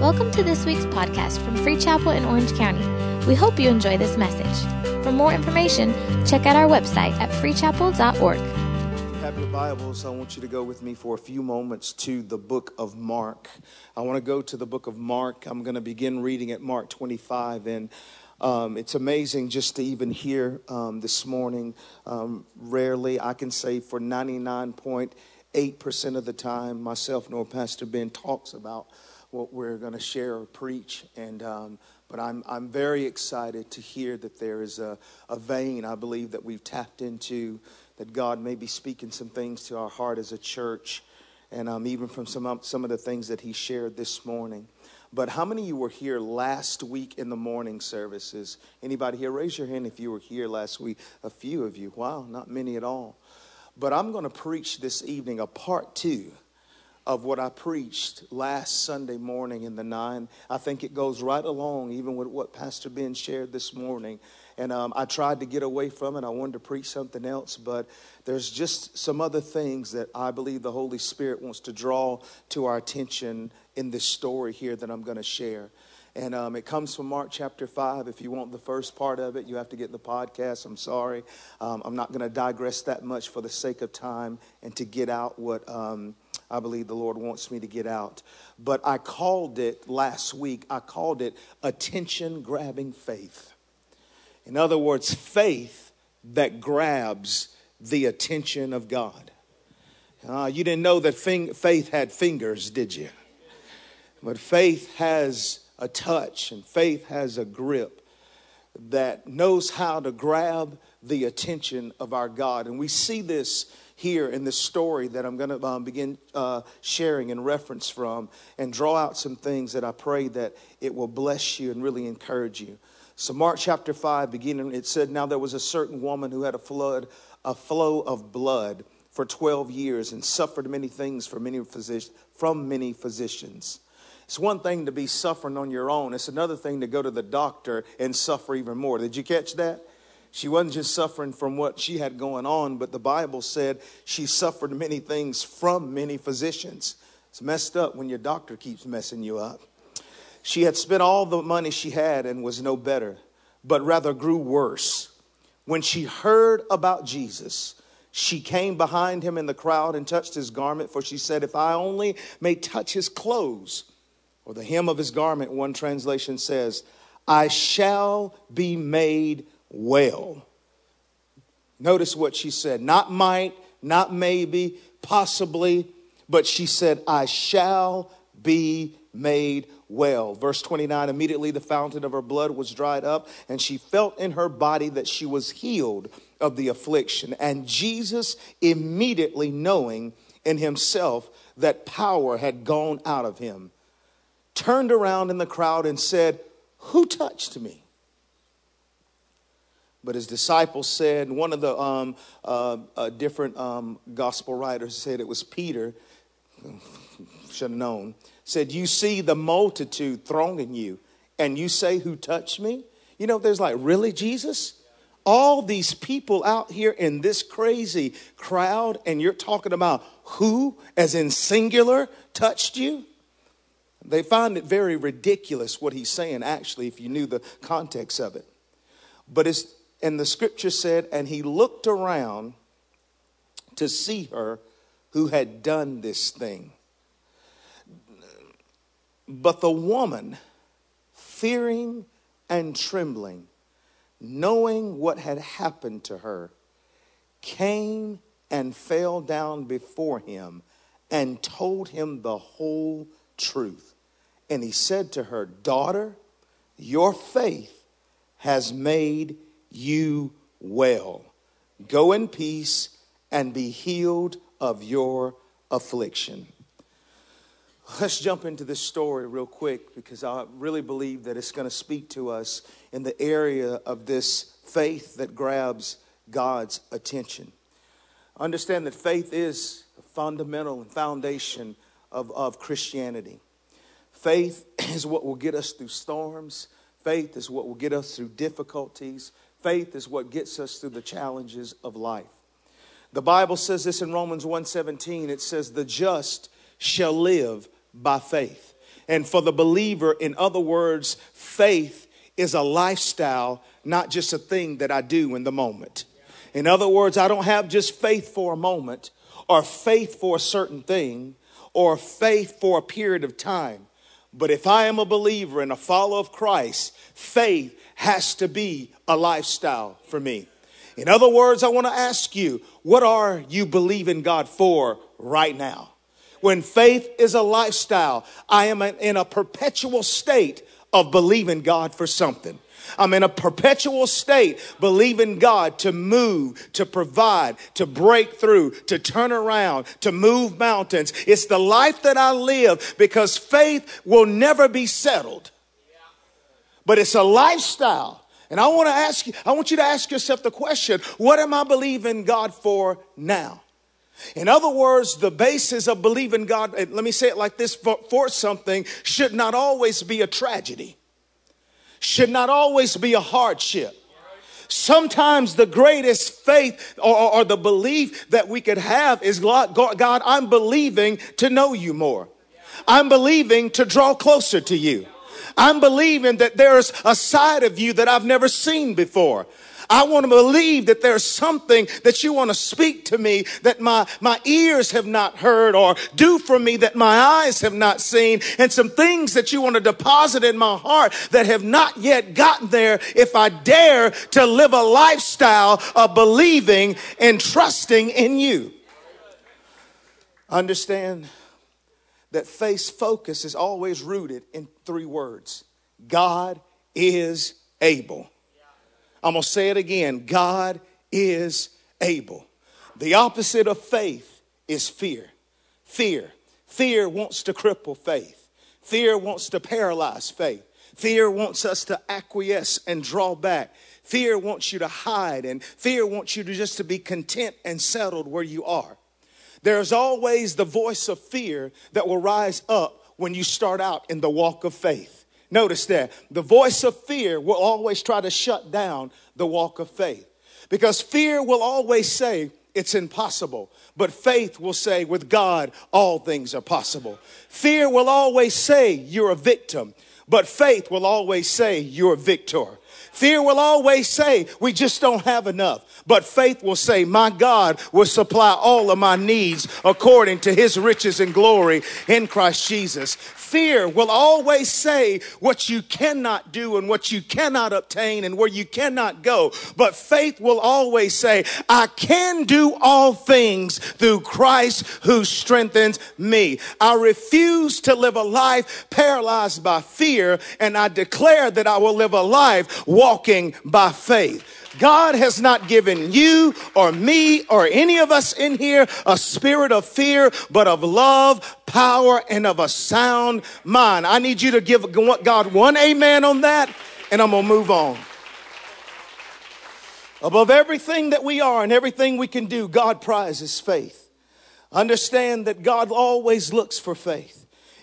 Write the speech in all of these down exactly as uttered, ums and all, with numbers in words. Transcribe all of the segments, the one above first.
Welcome to this week's podcast from Free Chapel in Orange County. We hope you enjoy this message. For more information, check out our website at free chapel dot org. If you have your Bibles, I want you to go with me for a few moments to the book of Mark. I want to go to the book of Mark. I'm going to begin reading at Mark twenty-five, and Um, it's amazing just to even hear um, this morning. Um, rarely, I can say for ninety-nine point eight percent of the time, myself nor Pastor Ben talks about what we're going to share or preach. And um, but I'm I'm very excited to hear that there is a, a vein I believe that we've tapped into, that God may be speaking some things to our heart as a church, and um, even from some some of the things that he shared this morning. But how many of you were here last week in the morning services? Anybody here? Raise your hand if you were here last week. A few of you. Wow, not many at all. But I'm going to preach this evening a part two of what I preached last Sunday morning in the nine. I think it goes right along even with what Pastor Ben shared this morning. And um, I tried to get away from it. I wanted to preach something else, but there's just some other things that I believe the Holy Spirit wants to draw to our attention in this story here that I'm going to share. And um, it comes from Mark chapter five. If you want the first part of it, you have to get the podcast. I'm sorry. Um, I'm not going to digress that much for the sake of time and to get out what um, I believe the Lord wants me to get out. But I called it last week, I called it attention-grabbing faith. In other words, faith that grabs the attention of God. Uh, you didn't know that fing- faith had fingers, did you? But faith has a touch and faith has a grip that knows how to grab the attention of our God. And we see this here in the story that I'm going to um, begin uh, sharing and reference from, and draw out some things that I pray that it will bless you and really encourage you. So Mark chapter five, beginning, it said, "Now there was a certain woman who had a flood, a flow of blood for twelve years, and suffered many things from many, physici- from many physicians." It's one thing to be suffering on your own. It's another thing to go to the doctor and suffer even more. Did you catch that? She wasn't just suffering from what she had going on, but the Bible said she suffered many things from many physicians. It's messed up when your doctor keeps messing you up. She had spent all the money she had and was no better, but rather grew worse. When she heard about Jesus, she came behind him in the crowd and touched his garment, for she said, "If I only may touch his clothes, or the hem of his garment," one translation says, "I shall be made well." Notice what she said. Not might, not maybe, possibly, but she said, "I shall be made well." Verse twenty-nine, "Immediately the fountain of her blood was dried up, and she felt in her body that she was healed of the affliction. And Jesus, immediately knowing in himself that power had gone out of him, turned around in the crowd and said, 'Who touched me?' But his disciples said," one of the um, uh, uh, different um, gospel writers said it was Peter, should have known, said, "You see the multitude thronging you, and you say, 'Who touched me?'" You know, there's like, really, Jesus? All these people out here in this crazy crowd, and you're talking about who, as in singular, touched you? They find it very ridiculous what he's saying, actually, if you knew the context of it. But it's, and the scripture said, "And he looked around to see her who had done this thing. But the woman, fearing and trembling, knowing what had happened to her, came and fell down before him and told him the whole truth. And he said to her, 'Daughter, your faith has made you well. Go in peace and be healed of your affliction.'" Let's jump into this story real quick, because I really believe that it's going to speak to us in the area of this faith that grabs God's attention. Understand that faith is a fundamental and foundation Of, of Christianity. Faith is what will get us through storms. Faith is what will get us through difficulties. Faith is what gets us through the challenges of life. The Bible says this in Romans one seventeen. It says, "The just shall live by faith." And for the believer, in other words, faith is a lifestyle, not just a thing that I do in the moment. In other words, I don't have just faith for a moment or faith for a certain thing or faith for a period of time. But if I am a believer and a follower of Christ, faith has to be a lifestyle for me. In other words, I want to ask you, what are you believing God for right now? When faith is a lifestyle, I am in a perpetual state of believing God for something. I'm in a perpetual state believing God to move, to provide, to break through, to turn around, to move mountains. It's the life that I live because faith will never be settled. But it's a lifestyle. And I want to ask you, I want you to ask yourself the question, what am I believing God for now? In other words, the basis of believing God, let me say it like this, for, for something should not always be a tragedy. Should not always be a hardship. Sometimes the greatest faith or, or, or the belief that we could have is, God, I'm believing to know you more. I'm believing to draw closer to you. I'm believing that there's a side of you that I've never seen before. I want to believe that there's something that you want to speak to me that my, my ears have not heard, or do for me that my eyes have not seen, and some things that you want to deposit in my heart that have not yet gotten there if I dare to live a lifestyle of believing and trusting in you. Understand that faith's focus is always rooted in three words. God is able. I'm going to say it again. God is able. The opposite of faith is fear. Fear. Fear wants to cripple faith. Fear wants to paralyze faith. Fear wants us to acquiesce and draw back. Fear wants you to hide, and fear wants you to just to be content and settled where you are. There's always the voice of fear that will rise up when you start out in the walk of faith. Notice that the voice of fear will always try to shut down the walk of faith, because fear will always say it's impossible. But faith will say with God, all things are possible. Fear will always say you're a victim, but faith will always say you're a victor. Fear will always say we just don't have enough, but faith will say my God will supply all of my needs according to his riches and glory in Christ Jesus. Fear will always say what you cannot do and what you cannot obtain and where you cannot go, but faith will always say I can do all things through Christ who strengthens me. I refuse to live a life paralyzed by fear, and I declare that I will live a life walking by faith. God has not given you or me or any of us in here a spirit of fear, but of love, power, and of a sound mind. I need you to give God one amen on that, and I'm going to move on. Above everything that we are and everything we can do, God prizes faith. Understand that God always looks for faith.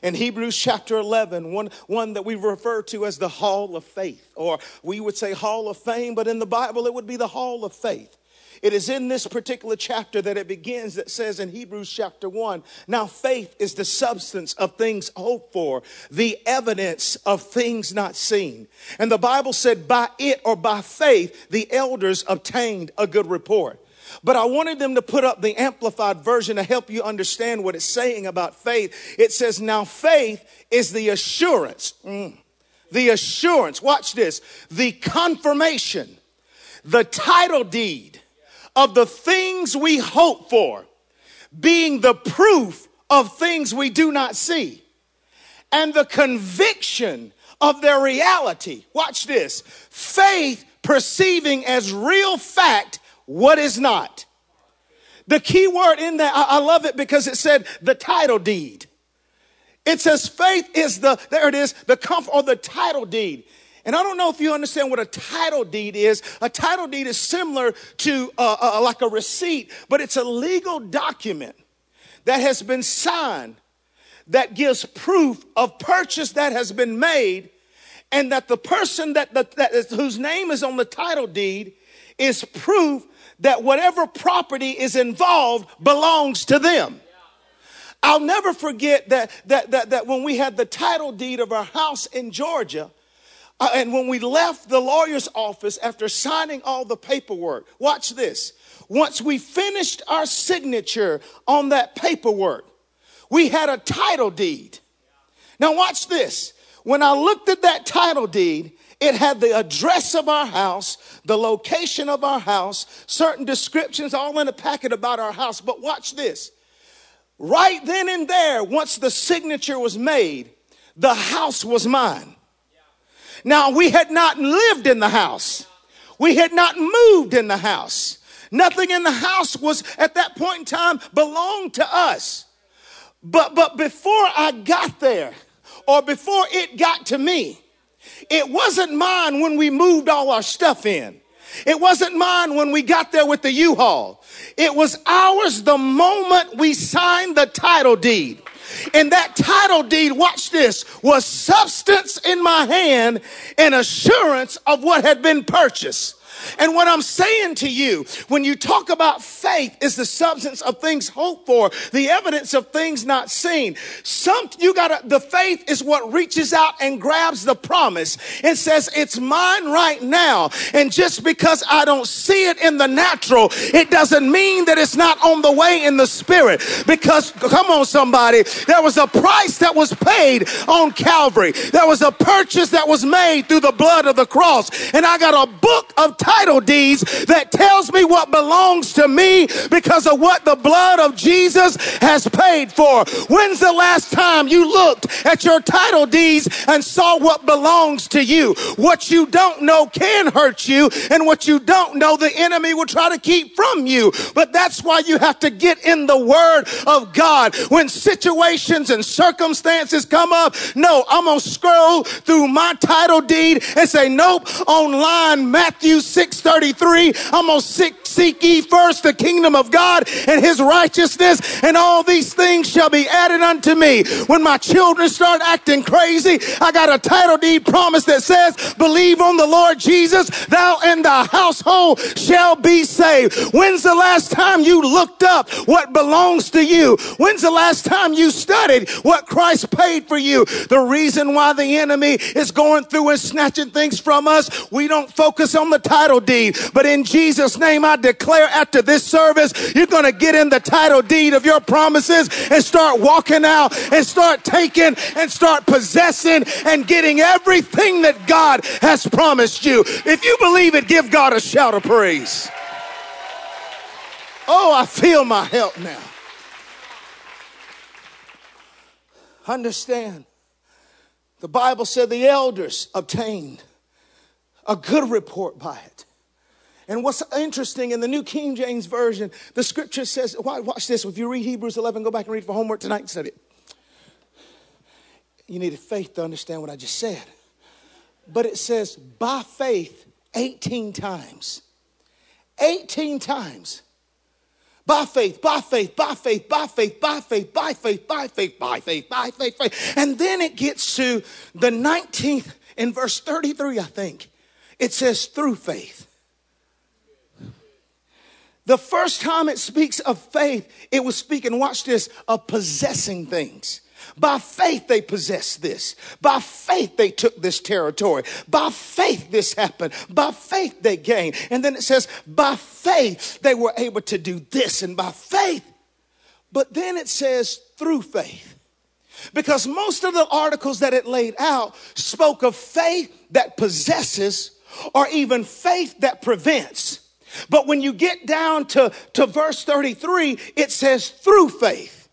In Hebrews chapter eleven, one, one that we refer to as the hall of faith, or we would say hall of fame, but in the Bible, it would be the hall of faith. It is in this particular chapter that it begins, that says in Hebrews chapter one, now faith is the substance of things hoped for, the evidence of things not seen. And the Bible said by it, or by faith, the elders obtained a good report. But I wanted them to put up the amplified version to help you understand what it's saying about faith. It says, now faith is the assurance, mm, the assurance, watch this, the confirmation, the title deed of the things we hope for, being the proof of things we do not see, and the conviction of their reality. Watch this, faith perceiving as real fact what is not. The key word in that, I, I love it because it said the title deed. It says faith is the, there it is, the comfort or the title deed. And I don't know if you understand what a title deed is. A title deed is similar to uh, uh, like a receipt, but it's a legal document that has been signed that gives proof of purchase that has been made, and that the person that, the, that is, whose name is on the title deed is proof that whatever property is involved belongs to them. I'll never forget that, that, that, that when we had the title deed of our house in Georgia, uh, and when we left the lawyer's office after signing all the paperwork, watch this. Once we finished our signature on that paperwork, we had a title deed. Now watch this. When I looked at that title deed, it had the address of our house, the location of our house, certain descriptions all in a packet about our house. But watch this. Right then and there, once the signature was made, the house was mine. Now, we had not lived in the house. We had not moved in the house. Nothing in the house was, at that point in time, belonged to us. But, but before I got there, or before it got to me, it wasn't mine when we moved all our stuff in. It wasn't mine when we got there with the U-Haul. It was ours the moment we signed the title deed. And that title deed, watch this, was substance in my hand and assurance of what had been purchased. And what I'm saying to you, when you talk about faith, is the substance of things hoped for, the evidence of things not seen. Some, you gotta, the faith is what reaches out and grabs the promise and says, it's mine right now. And just because I don't see it in the natural, it doesn't mean that it's not on the way in the spirit. Because, come on somebody, there was a price that was paid on Calvary. There was a purchase that was made through the blood of the cross. And I got a book of title deeds that tells me what belongs to me because of what the blood of Jesus has paid for. When's the last time you looked at your title deeds and saw what belongs to you? What you don't know can hurt you, and what you don't know the enemy will try to keep from you. But that's why you have to get in the word of God. When situations and circumstances come up, no, I'm going to scroll through my title deed and say, nope, online Matthew six thirty-three, I'm going to seek ye first the kingdom of God and his righteousness, and all these things shall be added unto me. When my children start acting crazy, I got a title deed promise that says, believe on the Lord Jesus, thou and thy household shall be saved. When's the last time you looked up what belongs to you? When's the last time you studied what Christ paid for you? The reason why the enemy is going through and snatching things from us, we don't focus on the title title deed. But in Jesus' name, I declare after this service, you're going to get in the title deed of your promises and start walking out and start taking and start possessing and getting everything that God has promised you. If you believe it, give God a shout of praise. Oh, I feel my help now. Understand, the Bible said the elders obtained a good report by it. And what's interesting in the New King James Version, the scripture says, watch this. If you read Hebrews eleven, go back and read for homework tonight and study it. You needed faith to understand what I just said. But it says, by faith, eighteen times. eighteen times. By faith, by faith, by faith, by faith, by faith, by faith, by faith, by faith, by faith, by faith. And then it gets to the nineteenth, in verse thirty-three, I think. It says through faith. The first time it speaks of faith, it was speaking, watch this, of possessing things. By faith they possessed this. By faith they took this territory. By faith this happened. By faith they gained. And then it says, by faith they were able to do this, and by faith. But then it says through faith. Because most of the articles that it laid out spoke of faith that possesses, or even faith that prevents. But when you get down to, to verse thirty-three, it says through faith,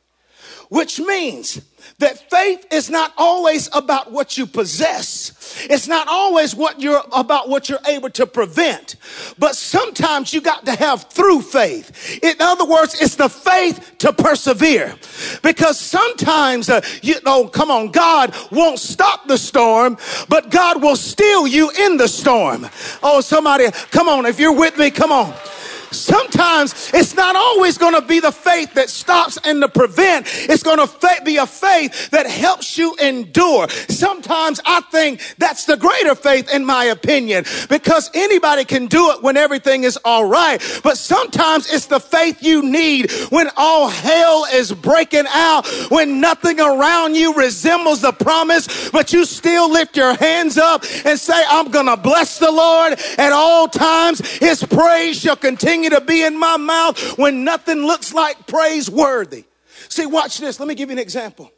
which means that faith is not always about what you possess. It's not always what you're about what you're able to prevent. But sometimes you got to have through faith. In other words, it's the faith to persevere. Because sometimes, uh, you oh, come on, God won't stop the storm, but God will steal you in the storm. Oh, somebody, come on, if you're with me, come on. Sometimes it's not always going to be the faith that stops and the prevent. It's going to fa- be a faith that helps you endure. Sometimes I think that's the greater faith, in my opinion, because anybody can do it when everything is all right. But sometimes it's the faith you need when all hell is breaking out, when nothing around you resembles the promise, but you still lift your hands up and say, I'm going to bless the Lord at all times. His praise shall continue to be in my mouth when nothing looks like praiseworthy. See, watch this. Let me give you an example.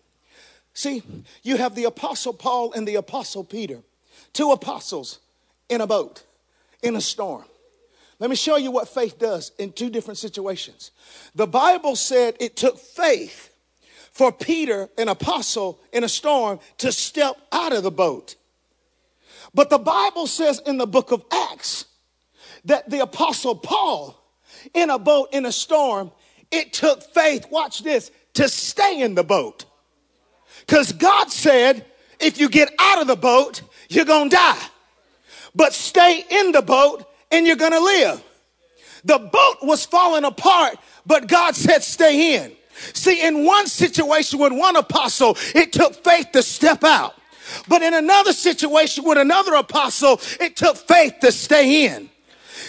See, you have the Apostle Paul and the Apostle Peter, two apostles in a boat, in a storm. Let me show you what faith does in two different situations. The Bible said it took faith for Peter, an apostle in a storm, to step out of the boat. But the Bible says in the book of Acts that the Apostle Paul, in a boat in a storm, it took faith, watch this, to stay in the boat. Because God said, if you get out of the boat, you're going to die. But stay in the boat and you're going to live. The boat was falling apart, but God said, stay in. See, in one situation with one apostle, it took faith to step out. But in another situation with another apostle, it took faith to stay in.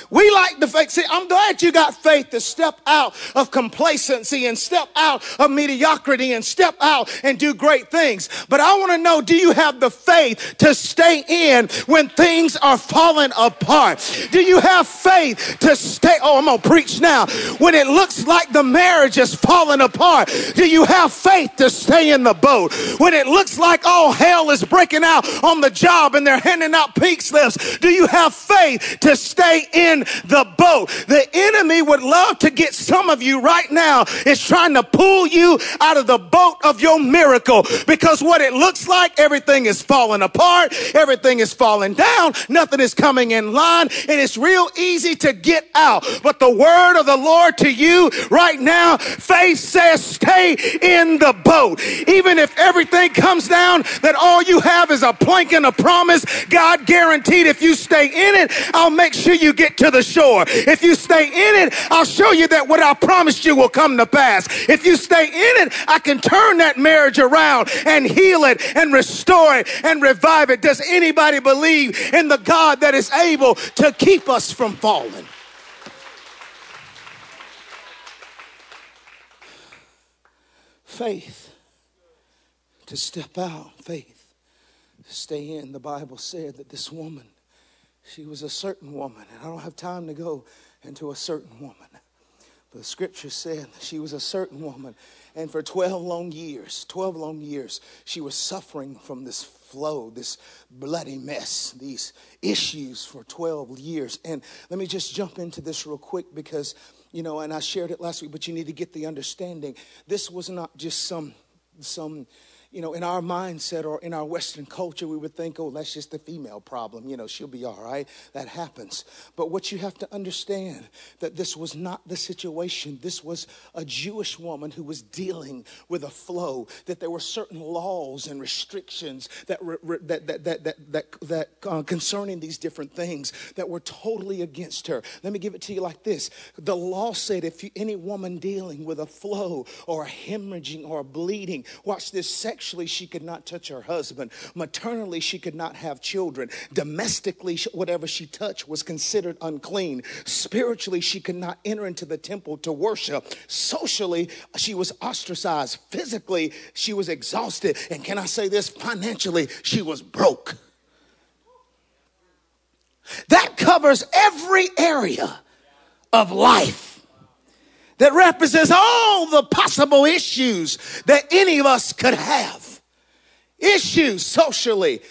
We like the faith. See, I'm glad you got faith to step out of complacency and step out of mediocrity and step out and do great things. But I want to know, do you have the faith to stay in when things are falling apart? Do you have faith to stay? Oh, I'm going to preach now. When it looks like the marriage is falling apart, do you have faith to stay in the boat? When it looks like all hell is breaking out on the job and they're handing out pink slips, do you have faith to stay in the boat? The enemy would love to get some of you right now. It's trying to pull you out of the boat of your miracle, because what it looks like, everything is falling apart, everything is falling down, nothing is coming in line, and it's real easy to get out. But the word of the Lord to you right now, faith says stay in the boat. Even if everything comes down, that all you have is a plank and a promise, God guaranteed if you stay in it, I'll make sure you get to to the shore. If you stay in it, I'll show you that what I promised you will come to pass. If you stay in it, I can turn that marriage around and heal it and restore it and revive it. Does anybody believe in the God that is able to keep us from falling? Faith to step out, faith to stay in. The Bible said that this woman, she was a certain woman, and I don't have time to go into a certain woman. But the scripture said she was a certain woman, and for twelve long years, twelve long years, she was suffering from this flow, this bloody mess, these issues for twelve years. And let me just jump into this real quick because, you know, and I shared it last week, but you need to get the understanding. This was not just some, some, you know, in our mindset or in our Western culture, we would think, oh, that's just the female problem. You know, she'll be all right. That happens. But what you have to understand, that this was not the situation. This was a Jewish woman who was dealing with a flow, that there were certain laws and restrictions that re- re- that that that that, that, that uh, concerning these different things that were totally against her. Let me give it to you like this. The law said if you, any woman dealing with a flow or a hemorrhaging or a bleeding, watch this, sex Sexually, she could not touch her husband. Maternally, she could not have children. Domestically, whatever she touched was considered unclean. Spiritually, she could not enter into the temple to worship. Socially, she was ostracized. Physically, she was exhausted. And can I say this? Financially, she was broke. That covers every area of life. That represents all the possible issues that any of us could have. Issues socially,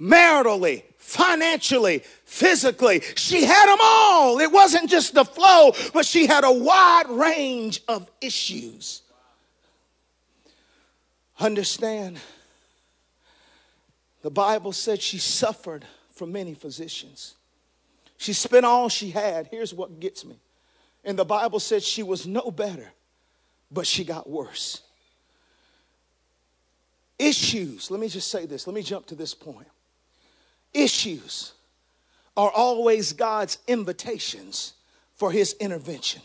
maritally, financially, physically. She had them all. It wasn't just the flow, but she had a wide range of issues. Understand, the Bible said she suffered from many physicians. She spent all she had. Here's what gets me. And the Bible said she was no better, but she got worse. Issues, let me just say this. Let me jump to this point. Issues are always God's invitations for his intervention.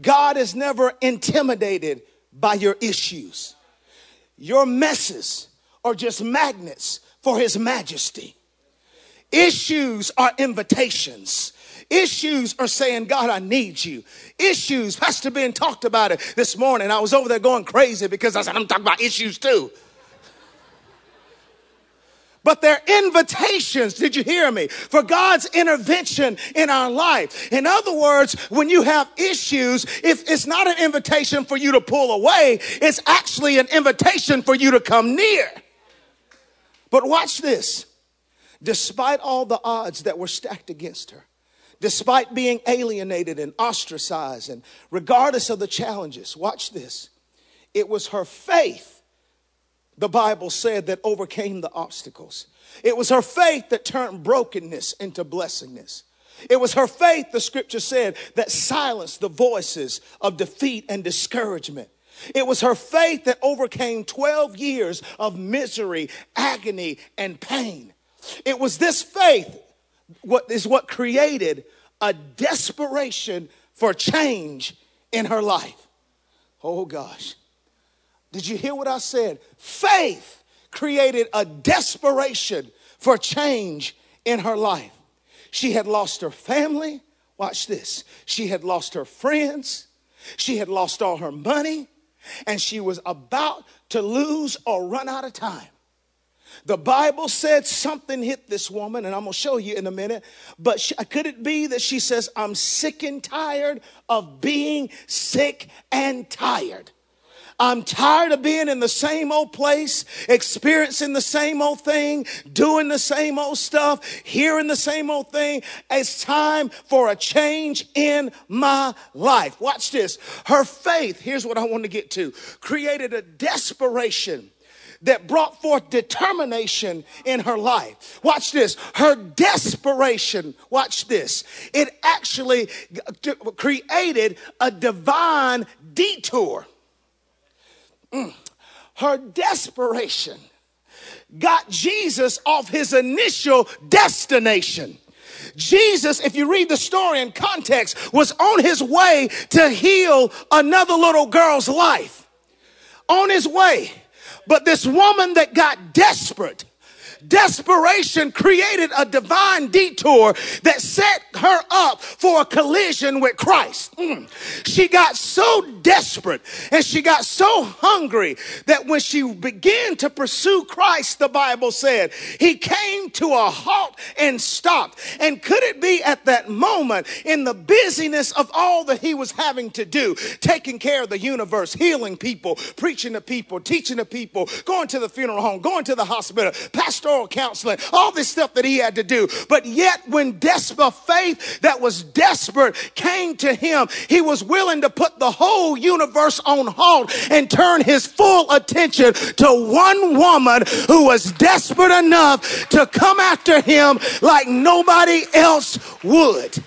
God is never intimidated by your issues. Your messes are just magnets for his majesty. Issues are invitations. Issues are saying, God, I need you. Issues, Pastor Ben talked about it this morning. I was over there going crazy because I said, I'm talking about issues too. But they're invitations, did you hear me? For God's intervention in our life. In other words, when you have issues, if it's not an invitation for you to pull away, it's actually an invitation for you to come near. But watch this. Despite all the odds that were stacked against her, despite being alienated and ostracized, and regardless of the challenges, watch this. It was her faith, the Bible said, that overcame the obstacles. It was her faith that turned brokenness into blessingness. It was her faith, the scripture said, that silenced the voices of defeat and discouragement. It was her faith that overcame twelve years of misery, agony, and pain. It was this faith what is what created a desperation for change in her life. Oh, gosh. Did you hear what I said? Faith created a desperation for change in her life. She had lost her family. Watch this. She had lost her friends. She had lost all her money. And she was about to lose or run out of time. The Bible said something hit this woman, and I'm going to show you in a minute. But she, could it be that she says, I'm sick and tired of being sick and tired? I'm tired of being in the same old place, experiencing the same old thing, doing the same old stuff, hearing the same old thing. It's time for a change in my life. Watch this. Her faith, here's what I want to get to, created a desperation that brought forth determination in her life. Watch this. Her desperation, watch this, it actually created a divine detour. Mm. Her desperation got Jesus off his initial destination. Jesus, if you read the story in context, was on his way to heal another little girl's life. On his way. But this woman that got desperate, desperation created a divine detour that set her up for a collision with Christ. Mm. She got so desperate and she got so hungry that when she began to pursue Christ, the Bible said, he came to a halt and stopped. And could it be at that moment, in the busyness of all that he was having to do, taking care of the universe, healing people, preaching to people, teaching to people, going to the funeral home, going to the hospital, pastoral counseling, all this stuff that he had to do. But yet when desperate faith that was desperate came to him, he was willing to put the whole universe on hold and turn his full attention to one woman who was desperate enough to come after him like nobody else would.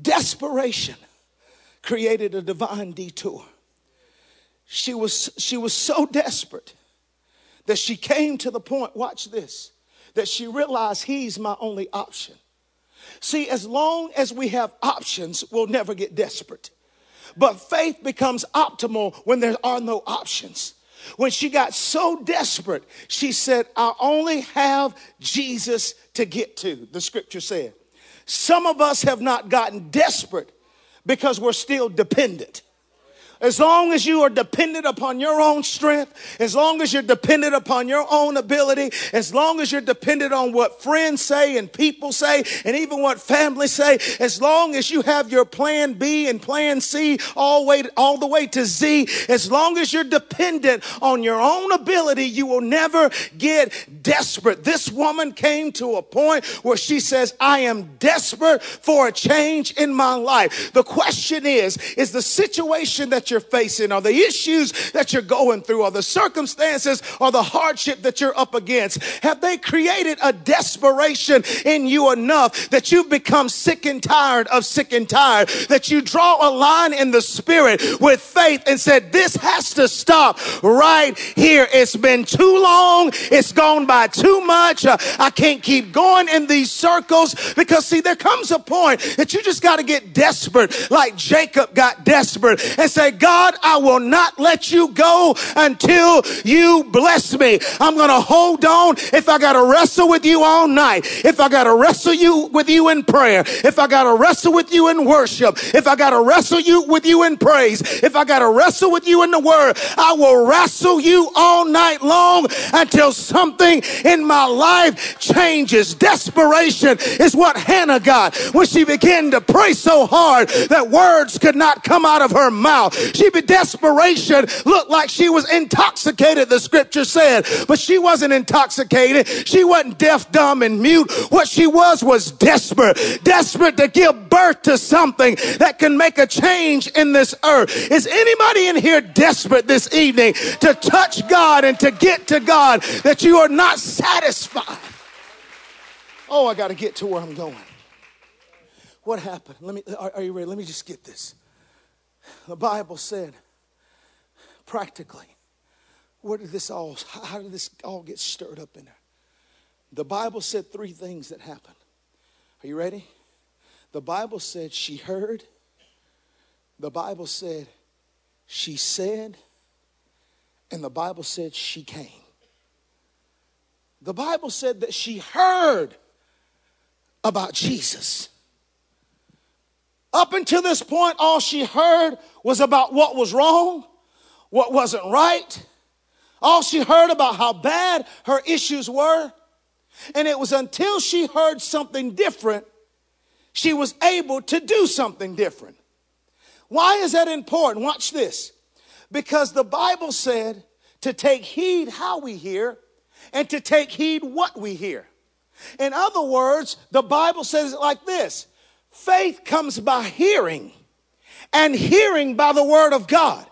Desperation created a divine detour. She was she was so desperate that she came to the point, watch this, that she realized he's my only option. See, as long as we have options, we'll never get desperate. But faith becomes optimal when there are no options. When she got so desperate, she said, I only have Jesus to get to, the scripture said. Some of us have not gotten desperate because we're still dependent. As long as you are dependent upon your own strength, as long as you're dependent upon your own ability, as long as you're dependent on what friends say and people say and even what family say, as long as you have your plan B and plan C all, way, all the way to Z, as long as you're dependent on your own ability, you will never get desperate. This woman came to a point where she says, I am desperate for a change in my life. The question is, is the situation that that you're facing or the issues that you're going through or the circumstances or the hardship that you're up against? Have they created a desperation in you enough that you've become sick and tired of sick and tired, that you draw a line in the spirit with faith and said, this has to stop right here. It's been too long. It's gone by too much. I can't keep going in these circles, because see, there comes a point that you just got to get desperate like Jacob got desperate and say, God, I will not let you go until you bless me. I'm going to hold on. If I got to wrestle with you all night, if I got to wrestle you with you in prayer, if I got to wrestle with you in worship, if I got to wrestle you with you in praise, if I got to wrestle with you in the word, I will wrestle you all night long until something in my life changes. Desperation is what Hannah got when she began to pray so hard that words could not come out of her mouth. She be desperation looked like she was intoxicated, the scripture said, but she wasn't intoxicated. She wasn't deaf, dumb, and mute. What she was was desperate, desperate to give birth to something that can make a change in this earth. Is anybody in here desperate this evening to touch God and to get to God, that you are not satisfied? Oh, I got to get to where I'm going. What happened? Let me. Are, are you ready? Let me just get this. The Bible said, practically, where did this all? How did this all get stirred up in there? The Bible said three things that happened. Are you ready? The Bible said she heard. The Bible said she said, and the Bible said she came. The Bible said that she heard about Jesus. Up until this point, all she heard was about what was wrong, what wasn't right. All she heard about how bad her issues were. And it was until she heard something different, she was able to do something different. Why is that important? Watch this. Because the Bible said to take heed how we hear, and to take heed what we hear. In other words, the Bible says it like this. Faith comes by hearing, and hearing by the word of God.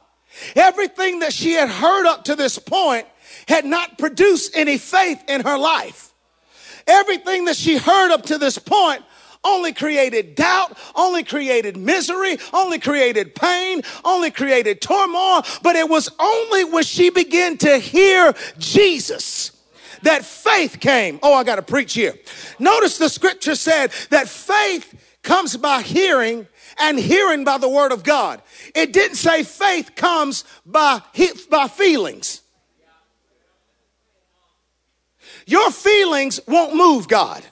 Everything that she had heard up to this point had not produced any faith in her life. Everything that she heard up to this point only created doubt, only created misery, only created pain, only created turmoil. But it was only when she began to hear Jesus that faith came. Oh, I got to preach here. Notice the scripture said that faith comes by hearing, and hearing by the word of God. It didn't say faith comes by, by feelings. Your feelings won't move God.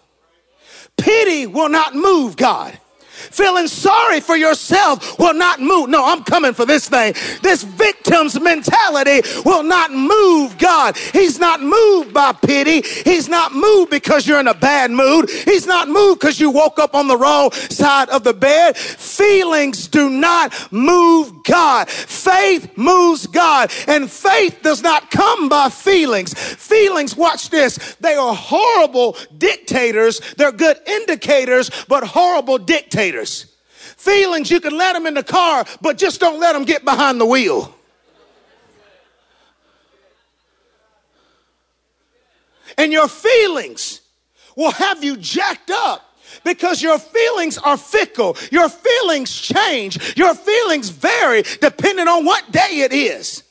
Pity will not move God. Feeling sorry for yourself will not move. No, I'm coming for this thing. This victim's mentality will not move God. He's not moved by pity. He's not moved because you're in a bad mood. He's not moved because you woke up on the wrong side of the bed. Feelings do not move God. Faith moves God. And faith does not come by feelings. Feelings, watch this, they are horrible dictators. They're good indicators, but horrible dictators. Feelings, you can let them in the car, but just don't let them get behind the wheel. And your feelings will have you jacked up, because your feelings are fickle. Your feelings change. Your feelings vary depending on what day it is.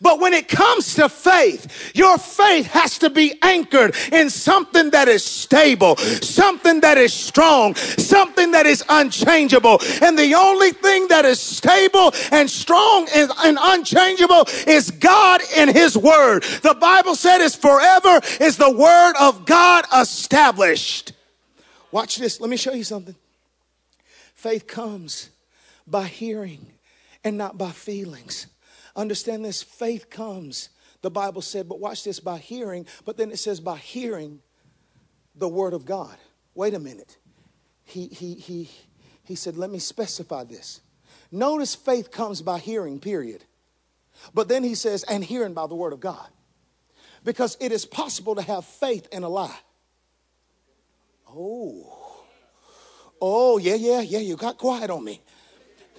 But when it comes to faith, your faith has to be anchored in something that is stable, something that is strong, something that is unchangeable. And the only thing that is stable and strong and, and unchangeable is God and his word. The Bible said is forever is the word of God established. Watch this. Let me show you something. Faith comes by hearing and not by feelings. Understand this, faith comes, the Bible said, but watch this, by hearing, but then it says by hearing the word of God. Wait a minute. He, he, he, he said, let me specify this. Notice faith comes by hearing, period. But then he says, and hearing by the word of God. Because it is possible to have faith in a lie. Oh, oh, yeah, yeah, yeah, you got quiet on me.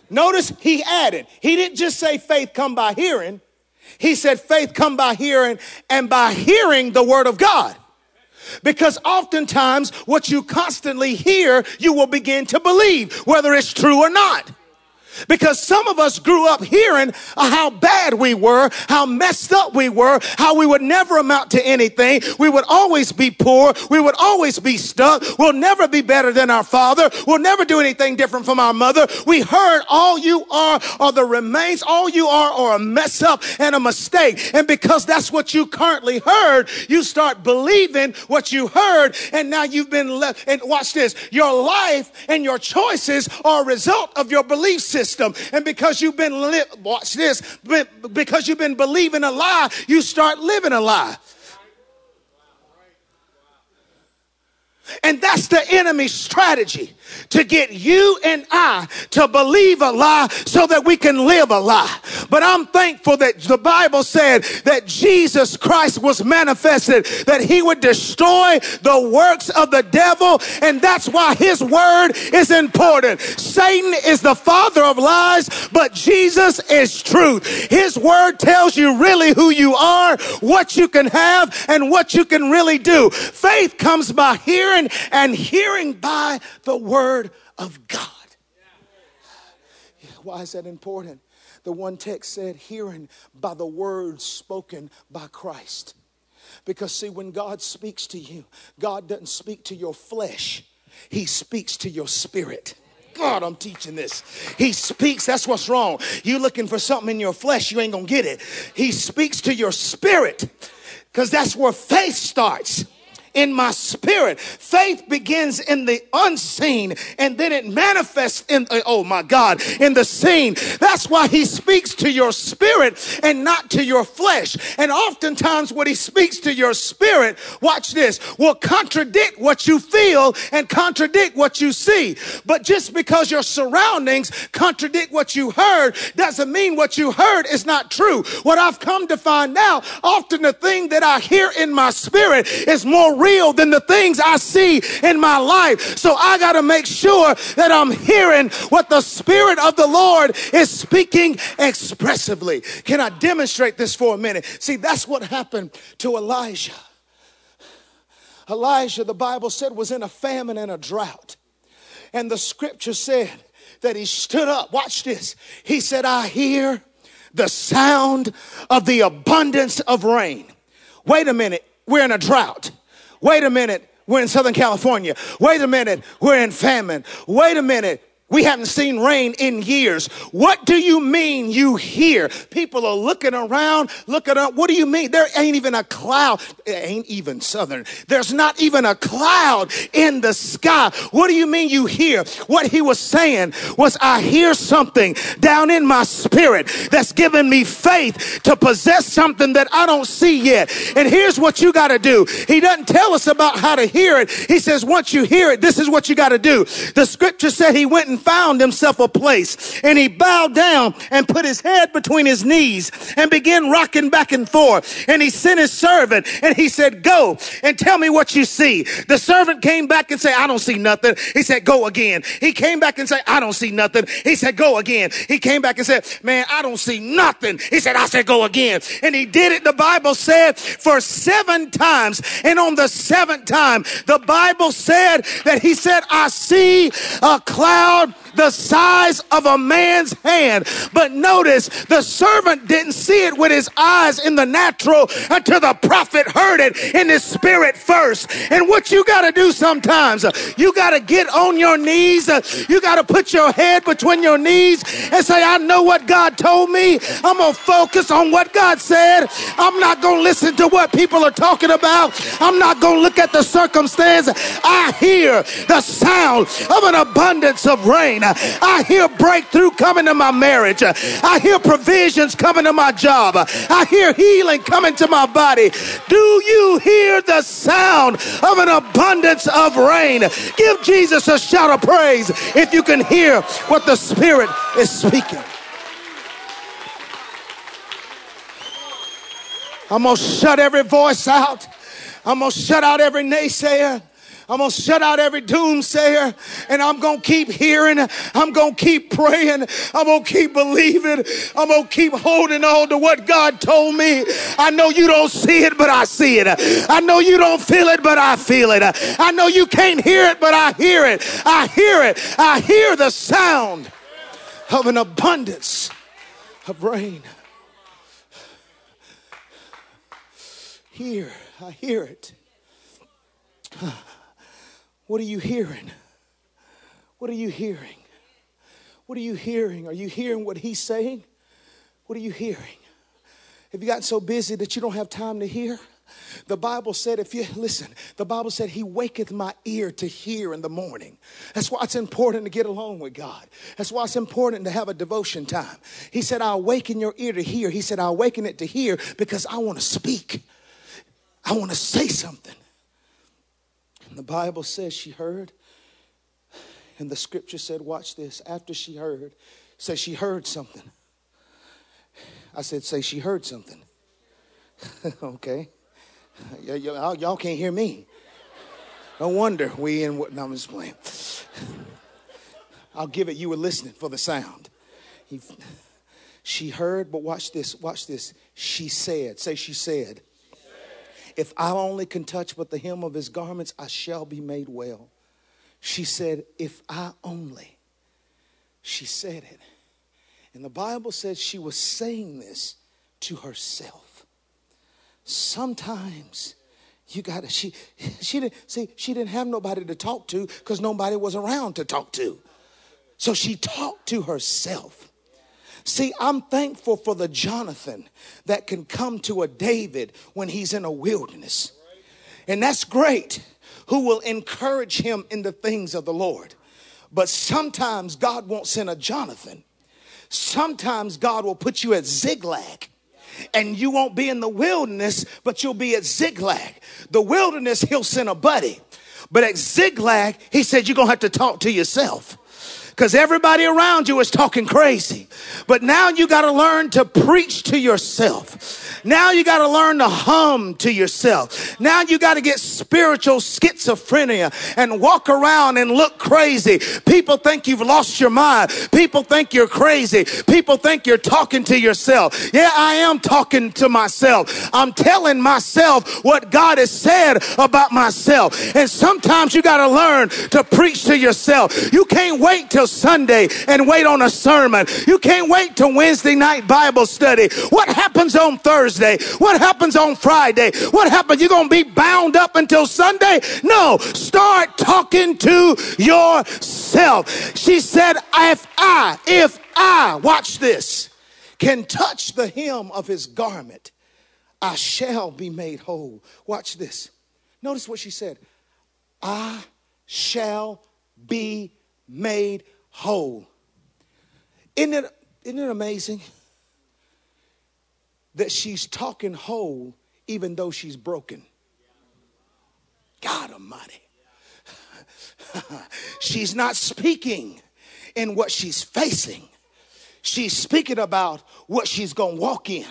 notice he added. He didn't just say faith come by hearing. He said faith come by hearing and by hearing the word of God. Because oftentimes what you constantly hear, you will begin to believe whether it's true or not. Because some of us grew up hearing how bad we were, how messed up we were, how we would never amount to anything. We would always be poor. We would always be stuck. We'll never be better than our father. We'll never do anything different from our mother. We heard all you are are the remains. All you are are a mess up and a mistake. And because that's what you currently heard, you start believing what you heard. And now you've been left. And watch this. Your life and your choices are a result of your belief system. And because you've been, li- watch this, because you've been believing a lie, you start living a lie. And that's the enemy's strategy, to get you and I to believe a lie so that we can live a lie. But I'm thankful that the Bible said that Jesus Christ was manifested, that he would destroy the works of the devil. And that's why his word is important. Satan is the father of lies, but Jesus is truth. His word tells you really who you are, what you can have, and what you can really do. Faith comes by hearing. And hearing by the word of God. Why is that important? The one text said hearing by the word spoken by Christ. Because see, when God speaks to you, God doesn't speak to your flesh. He speaks to your spirit. God, I'm teaching this. He speaks. That's what's wrong. You looking for something in your flesh, you ain't going to get it. He speaks to your spirit. Because that's where faith starts. In my spirit. Faith begins in the unseen and then it manifests in, oh my God, in the seen. That's why he speaks to your spirit and not to your flesh. And oftentimes what he speaks to your spirit, watch this, will contradict what you feel and contradict what you see. But just because your surroundings contradict what you heard doesn't mean what you heard is not true. What I've come to find out, often the thing that I hear in my spirit is more real real than the things I see in my life. So I got to make sure that I'm hearing what the Spirit of the Lord is speaking expressively. Can I demonstrate this for a minute? See, that's what happened to Elijah. Elijah, the Bible said, was in a famine and a drought. And the scripture said that he stood up. Watch this. He said, I hear the sound of the abundance of rain. Wait a minute. We're in a drought. Wait a minute, we're in Southern California. Wait a minute, we're in famine. Wait a minute, we haven't seen rain in years. What do you mean you hear? People are looking around, looking up. What do you mean? There ain't even a cloud. It ain't even Southern. There's not even a cloud in the sky. What do you mean you hear? What he was saying was, I hear something down in my spirit that's giving me faith to possess something that I don't see yet. And here's what you got to do. He doesn't tell us about how to hear it. He says, once you hear it, this is what you got to do. The scripture said he went and found himself a place, and he bowed down and put his head between his knees and began rocking back and forth. And he sent his servant, and he said, go and tell me what you see. The servant came back and said, I don't see nothing. He said, go again. He came back and said, I don't see nothing. He said, go again. He came back and said, man, I don't see nothing. He said, I said, go again. And he did it, the Bible said, for seven times. And on the seventh time, the Bible said that he said, I see a cloud the size of a man's hand. But notice, the servant didn't see it with his eyes in the natural until the prophet heard it in his spirit first. And what you got to do sometimes, you got to get on your knees. You got to put your head between your knees and say, I know what God told me. I'm going to focus on what God said. I'm not going to listen to what people are talking about. I'm not going to look at the circumstance. I hear the sound of an abundance of rain. I hear breakthrough coming to my marriage. I hear provisions coming to my job. I hear healing coming to my body. Do you hear the sound of an abundance of rain? Give Jesus a shout of praise if you can hear what the Spirit is speaking. I'm going to shut every voice out. I'm going to shut out every naysayer. I'm going to shut out every doomsayer, and I'm going to keep hearing. I'm going to keep praying. I'm going to keep believing. I'm going to keep holding on to what God told me. I know you don't see it, but I see it. I know you don't feel it, but I feel it. I know you can't hear it, but I hear it. I hear it. I hear the sound of an abundance of rain. Here, I hear it. Huh. What are you hearing? What are you hearing? What are you hearing? Are you hearing what he's saying? What are you hearing? Have you gotten so busy that you don't have time to hear? The Bible said, if you listen, the Bible said, he waketh my ear to hear in the morning. That's why it's important to get along with God. That's why it's important to have a devotion time. He said, I'll waken your ear to hear. He said, I'll waken it to hear because I want to speak. I want to say something. And the Bible says she heard. And the scripture said, watch this. After she heard, say she heard something. I said, say she heard something. Okay. Y- y'all, y'all can't hear me. No wonder we in what, no, I'm just playing. I'll give it, you were listening for the sound. He, she heard, but watch this, watch this. She said, say she said. She said, if I only can touch but the hem of his garments, I shall be made well. She said, if I only, she said it. And the Bible says she was saying this to herself. Sometimes you gotta, she she didn't see she didn't have nobody to talk to because nobody was around to talk to. So she talked to herself. See, I'm thankful for the Jonathan that can come to a David when he's in a wilderness. And that's great, who will encourage him in the things of the Lord. But sometimes God won't send a Jonathan. Sometimes God will put you at Ziglag. And you won't be in the wilderness, but you'll be at Ziglag. The wilderness, he'll send a buddy. But at Ziglag, he said, you're going to have to talk to yourself. Because everybody around you is talking crazy. But now you got to learn to preach to yourself. Now you got to learn to hum to yourself. Now you got to get spiritual schizophrenia and walk around and look crazy. People think you've lost your mind. People think you're crazy. People think you're talking to yourself. Yeah, I am talking to myself. I'm telling myself what God has said about myself. And sometimes you got to learn to preach to yourself. You can't wait till Sunday and wait on a sermon. You can't wait till Wednesday night Bible study. What happens on Thursday? What happens on Friday? What happens? You're going to be bound up until Sunday? No. Start talking to yourself. She said, if I, if I, watch this, can touch the hem of his garment, I shall be made whole. Watch this. Notice what she said. I shall be made whole. Isn't it, isn't it amazing that she's talking whole even though she's broken? God Almighty. She's not speaking in what she's facing. She's speaking about what she's going to walk in.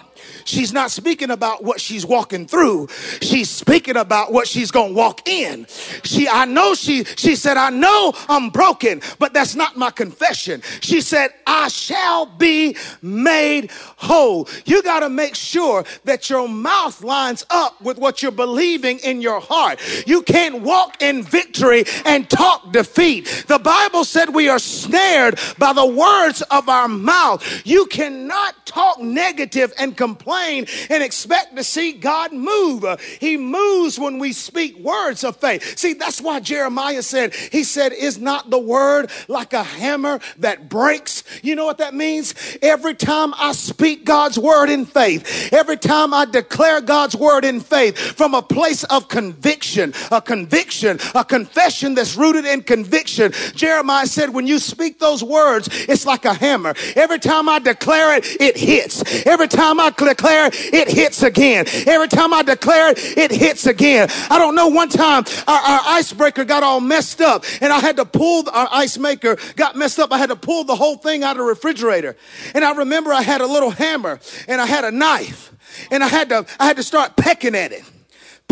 She's not speaking about what she's walking through. She's speaking about what she's going to walk in. She, I know she, she said, I know I'm broken, but that's not my confession. She said, I shall be made whole. You got to make sure that your mouth lines up with what you're believing in your heart. You can't walk in victory and talk defeat. The Bible said we are snared by the words of our mouth. You cannot talk negative and complain and expect to see God move. He moves when we speak words of faith. See, that's why Jeremiah said, he said, is not the word like a hammer that breaks? You know what that means? Every time I speak God's word in faith, every time I declare God's word in faith from a place of conviction, a conviction, a confession that's rooted in conviction. Jeremiah said, when you speak those words, it's like a hammer. Every time I declare it, it hits. Every time I declare it, it hits again. Every time I declare it, it hits again. I don't know, one time our, our icebreaker got all messed up and I had to pull, our ice maker got messed up. I had to pull the whole thing out of the refrigerator. And I remember I had a little hammer and I had a knife and I had to, I had to start pecking at it.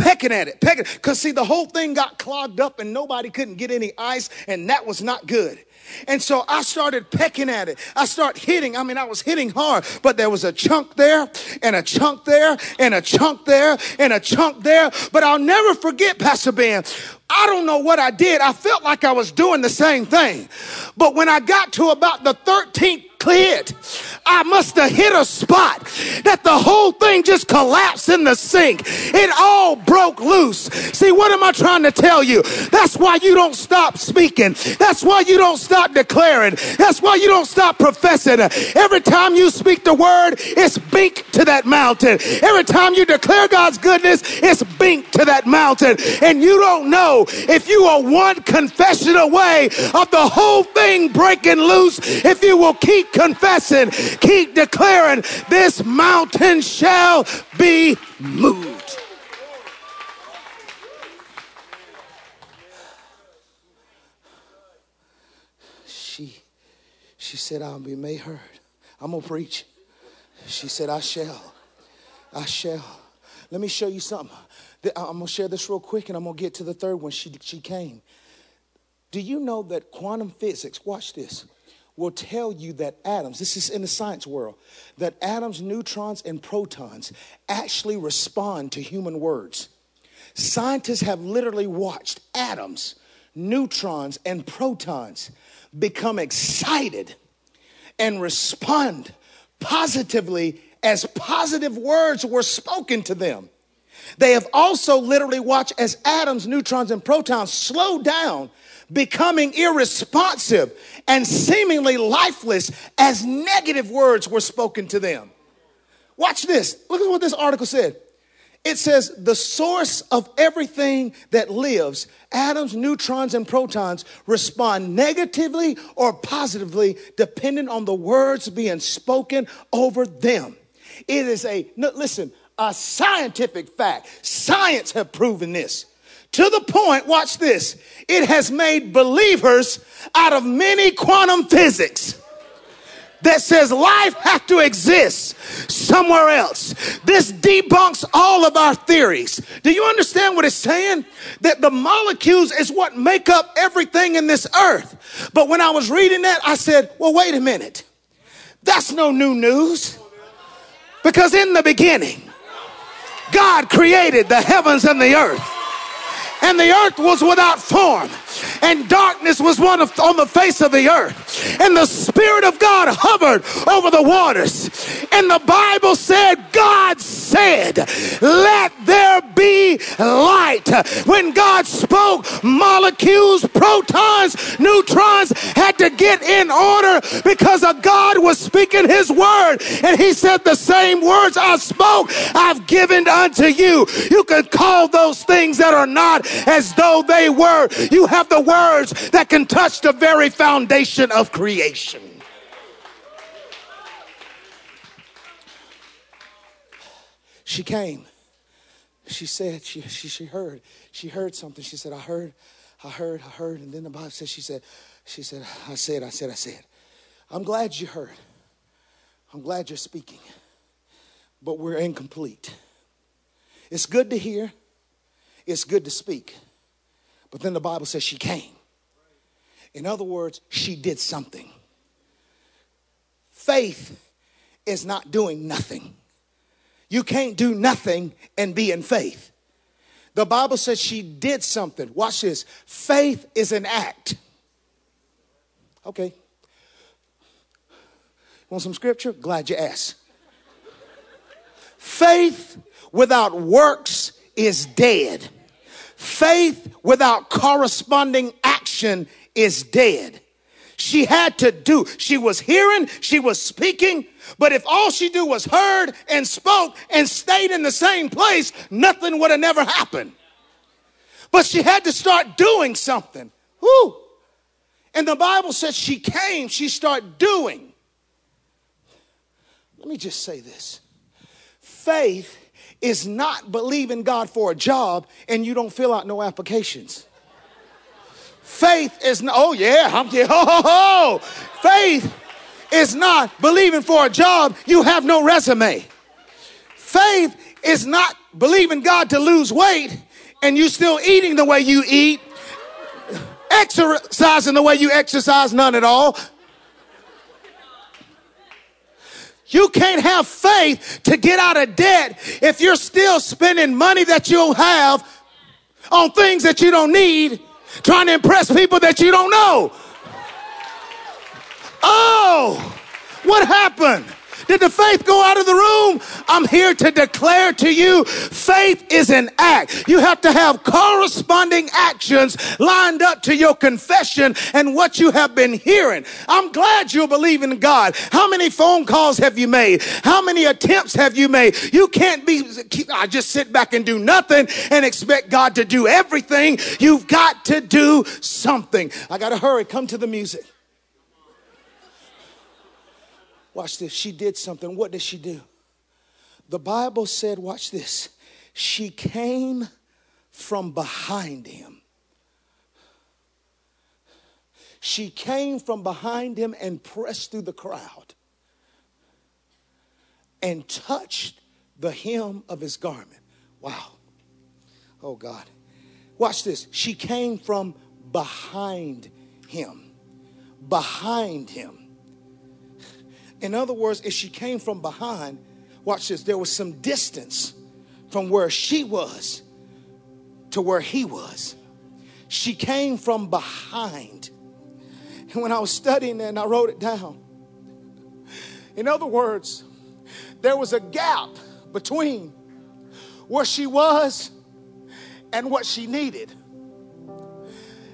pecking at it, pecking. Because, see, the whole thing got clogged up and nobody couldn't get any ice, and that was not good. And so I started pecking at it. I started hitting. I mean, I was hitting hard, but there was a chunk there and a chunk there and a chunk there and a chunk there. But I'll never forget, Pastor Ben, I don't know what I did. I felt like I was doing the same thing. But when I got to about the thirteenth hit, I must have hit a spot that the whole thing just collapsed in the sink. It all broke loose. See, what am I trying to tell you? That's why you don't stop speaking. That's why you don't stop declaring. That's why you don't stop professing. Every time you speak the word, it's bink to that mountain. Every time you declare God's goodness, it's bink to that mountain. And you don't know if you are one confession away of the whole thing breaking loose if you will keep confessing, keep declaring, this mountain shall be moved. She, she said, I'll be made heard. I'm going to preach. She said, I shall. I shall. Let me show you something. I'm going to share this real quick, and I'm going to get to the third one. She, she came. Do you know that quantum physics, watch this, will tell you that atoms, this is in the science world, that atoms, neutrons, and protons actually respond to human words. Scientists have literally watched atoms, neutrons, and protons become excited and respond positively as positive words were spoken to them. They have also literally watched as atoms, neutrons, and protons slow down, becoming irresponsive and seemingly lifeless as negative words were spoken to them. Watch this. Look at what this article said. It says, the source of everything that lives, atoms, neutrons, and protons respond negatively or positively depending on the words being spoken over them. It is a, no, listen, a scientific fact. Science have proven this. To the point, watch this, it has made believers out of many quantum physics that says life has to exist somewhere else. This debunks all of our theories. Do you understand what it's saying? That the molecules is what make up everything in this earth. But when I was reading that, I said, well, wait a minute. That's no new news. Because in the beginning, God created the heavens and the earth. And the earth was without form, and darkness was on the face of the earth. And the Spirit of God hovered over the waters. And the Bible said, God said, let there be light. When God spoke, molecules, protons, neutrons had to get in order because a God was speaking his word. And he said, the same words I spoke, I've given unto you. You can call those things that are not as though they were. You have the words that can touch the very foundation of creation. She came. She said, she, she, she heard. She heard something. She said, I heard, I heard, I heard. And then the Bible says, she said, she said, I said, I said, I said. I'm glad you heard. I'm glad you're speaking. But we're incomplete. It's good to hear. It's good to speak. But then the Bible says she came. In other words, she did something. Faith is not doing nothing. You can't do nothing and be in faith. The Bible says she did something. Watch this. Faith is an act. Okay. Want some scripture? Glad you asked. Faith without works is dead. Faith without corresponding action is dead. She had to do. She was hearing. She was speaking. But if all she do was heard and spoke and stayed in the same place, nothing would have never happened. But she had to start doing something. Woo. And the Bible says she came. She started doing. Let me just say this. Faith is not believing God for a job and you don't fill out no applications. Faith is not, oh yeah, I'm yeah, ho, ho, ho. Faith is not believing for a job, you have no resume. Faith is not believing God to lose weight and you still eating the way you eat, exercising the way you exercise, none at all. You can't have faith to get out of debt if you're still spending money that you'll have on things that you don't need, trying to impress people that you don't know. Oh, what happened? Did the faith go out of the room? I'm here to declare to you, faith is an act. You have to have corresponding actions lined up to your confession and what you have been hearing. I'm glad you're believing God. How many phone calls have you made? How many attempts have you made? You can't be, I just sit back and do nothing and expect God to do everything. You've got to do something. I gotta hurry. Come to the music. Watch this. She did something. What did she do? The Bible said, watch this. She came from behind him. She came from behind him and pressed through the crowd and touched the hem of his garment. Wow. Oh, God. Watch this. She came from behind him. Behind him. In other words, if she came from behind, watch this, there was some distance from where she was to where he was. She came from behind. And when I was studying that and I wrote it down, in other words, there was a gap between where she was and what she needed.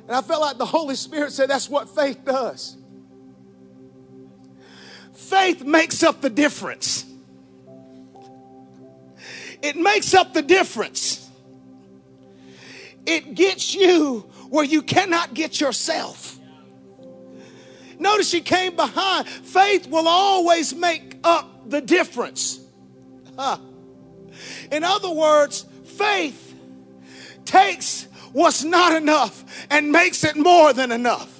And I felt like the Holy Spirit said that's what faith does. Faith makes up the difference. It makes up the difference. It gets you where you cannot get yourself. Notice she came behind. Faith will always make up the difference. Huh. In other words, faith takes what's not enough and makes it more than enough.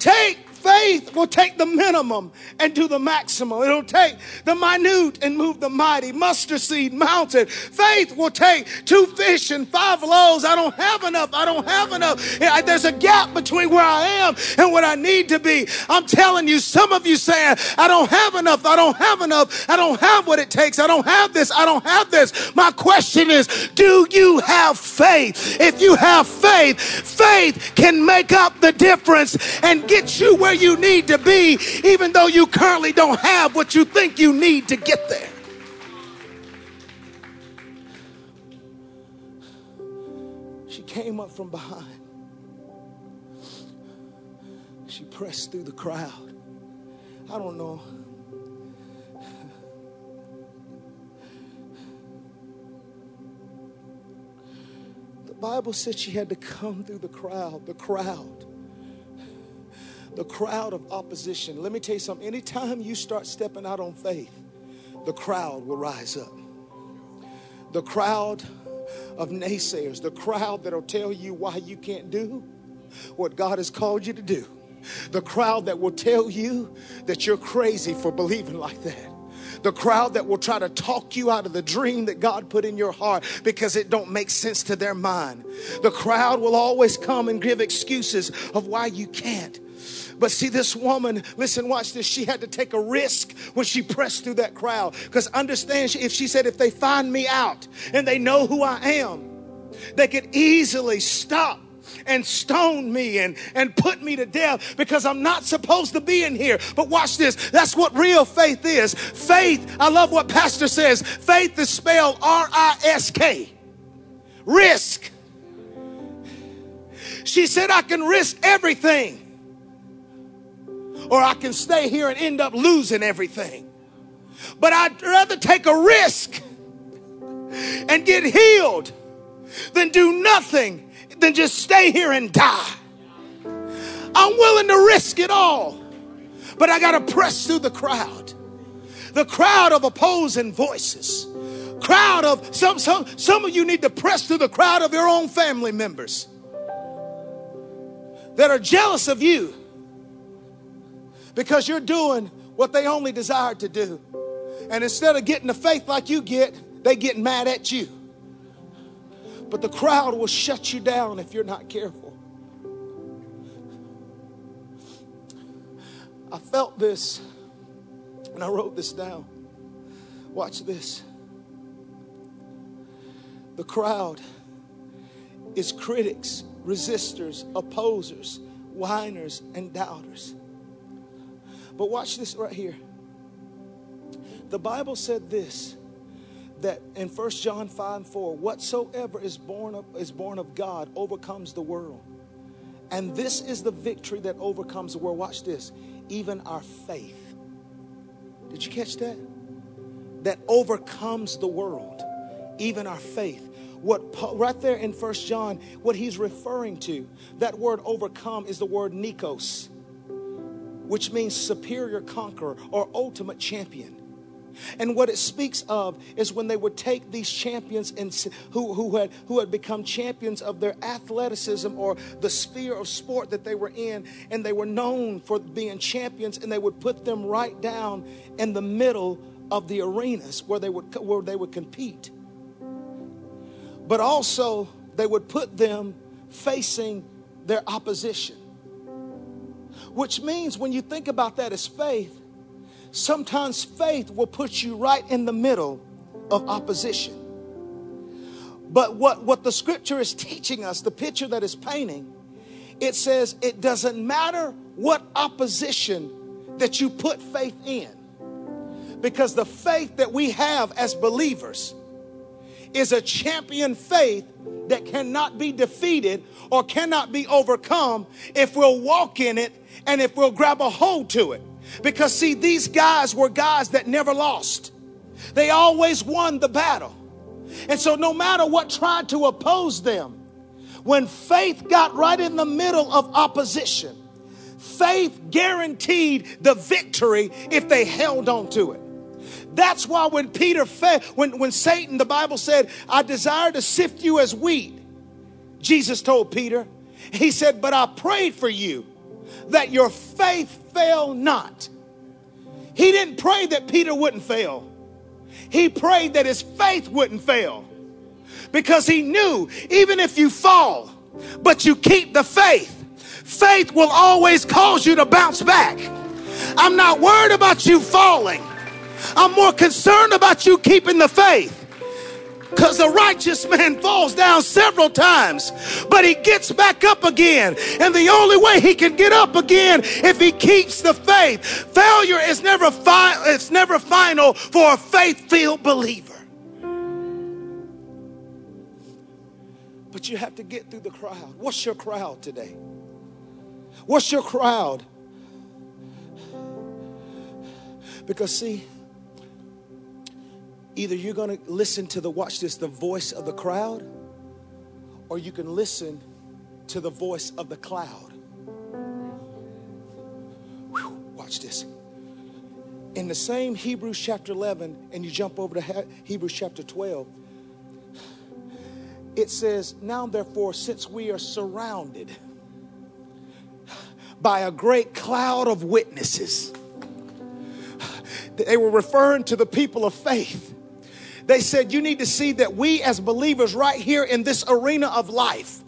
Take Faith will take the minimum and do the maximum. It'll take the minute and move the mighty. Mustard seed, mountain. Faith will take two fish and five loaves. I don't have enough. I don't have enough. There's a gap between where I am and what I need to be. I'm telling you, some of you saying, I don't have enough. I don't have enough. I don't have what it takes. I don't have this. I don't have this. My question is, do you have faith? If you have faith, faith can make up the difference and get you where you need to be, even though you currently don't have what you think you need to get there. She came up from behind. She pressed through the crowd. I don't know. The Bible said she had to come through the crowd, the crowd. The crowd of opposition. Let me tell you something. Anytime you start stepping out on faith, the crowd will rise up. The crowd of naysayers, the crowd that'll tell you why you can't do what God has called you to do. The crowd that will tell you that you're crazy for believing like that. The crowd that will try to talk you out of the dream that God put in your heart because it don't make sense to their mind. The crowd will always come and give excuses of why you can't. But see, this woman, listen, watch this. She had to take a risk when she pressed through that crowd. Because understand, if she said, if they find me out and they know who I am, they could easily stop and stone me and, and put me to death because I'm not supposed to be in here. But watch this. That's what real faith is. Faith, I love what Pastor says. Faith is spelled R I S K. Risk. She said, I can risk everything. Or I can stay here and end up losing everything. But I'd rather take a risk and get healed than do nothing, than just stay here and die. I'm willing to risk it all, but I got to press through the crowd. The crowd of opposing voices. Crowd of, some, some, some of you need to press through the crowd of your own family members that are jealous of you. Because you're doing what they only desired to do. And instead of getting the faith like you get, they get mad at you. But the crowd will shut you down if you're not careful. I felt this, and I wrote this down. Watch this. The crowd is critics, resistors, opposers, whiners, and doubters. But watch this right here. The Bible said this, that in First John five and four, whatsoever is born of, is born of God overcomes the world. And this is the victory that overcomes the world. Watch this. Even our faith. Did you catch that? That overcomes the world. Even our faith. What right there in First John, what he's referring to, that word overcome is the word nikos, which means superior conqueror or ultimate champion. And what it speaks of is when they would take these champions and who, who, had, who had become champions of their athleticism or the sphere of sport that they were in, and they were known for being champions, and they would put them right down in the middle of the arenas where they would, where they would compete. But also they would put them facing their opposition. Which means when you think about that as faith, sometimes faith will put you right in the middle of opposition. But what, what the scripture is teaching us, the picture that it's painting, it says it doesn't matter what opposition that you put faith in. Because the faith that we have as believers is a champion faith that cannot be defeated or cannot be overcome if we'll walk in it and if we'll grab a hold to it. Because see, these guys were guys that never lost. They always won the battle. And so no matter what tried to oppose them, when faith got right in the middle of opposition, faith guaranteed the victory if they held on to it. That's why when Peter fell, when, when Satan, the Bible said, I desire to sift you as wheat, Jesus told Peter, he said, but I prayed for you that your faith fail not. He didn't pray that Peter wouldn't fail. He prayed that his faith wouldn't fail, because he knew even if you fall, but you keep the faith, faith will always cause you to bounce back. I'm not worried about you falling. I'm more concerned about you keeping the faith, because the righteous man falls down several times, but he gets back up again. And the only way he can get up again if he keeps the faith. Failure is never fi- it's never final for a faith-filled believer. But you have to get through the crowd. What's your crowd today? What's your crowd? Because see, either you're going to listen to the, watch this, the voice of the crowd, or you can listen to the voice of the cloud. Whew, watch this. In the same Hebrews chapter eleven, and you jump over to Hebrews chapter twelve, it says, now therefore, since we are surrounded by a great cloud of witnesses, they were referring to the people of faith. They said, you need to see that we as believers right here in this arena of life,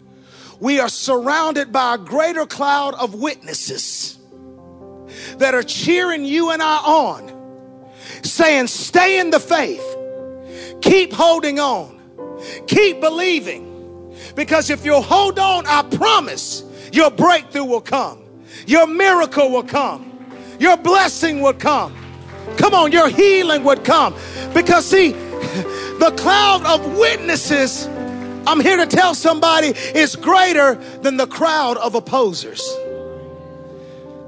we are surrounded by a greater cloud of witnesses that are cheering you and I on, saying, stay in the faith. Keep holding on. Keep believing. Because if you'll hold on, I promise your breakthrough will come. Your miracle will come. Your blessing will come. Come on, your healing would come. Because see, the cloud of witnesses, I'm here to tell somebody, is greater than the crowd of opposers.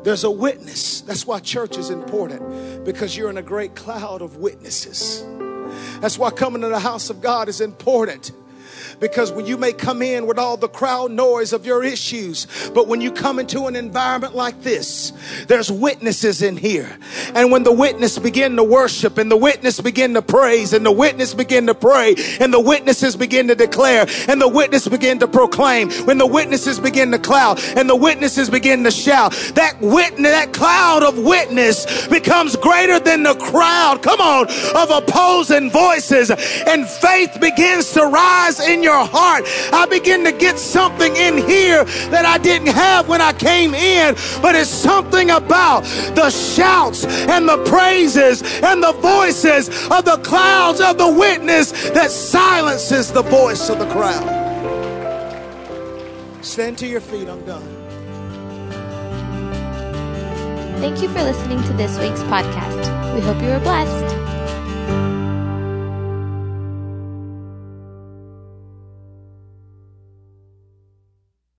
There's a witness. That's why church is important, because you're in a great cloud of witnesses. That's why coming to the house of God is important, Because when you may come in with all the crowd noise of your issues, but when you come into an environment like this, there's witnesses in here. And when the witness begin to worship, and the witness begin to praise, and the witness begin to pray, and the witnesses begin to declare, and the witness begin to proclaim, when the witnesses begin to cloud, and the witnesses begin to shout, that witness, that cloud of witness becomes greater than the crowd, come on, of opposing voices, and faith begins to rise in your heart. I begin to get something in here that I didn't have when I came in, but it's something about the shouts and the praises and the voices of the clouds of the witness that silences the voice of the crowd. Stand to your feet. I'm done. Thank you for listening to this week's podcast. We hope you were blessed.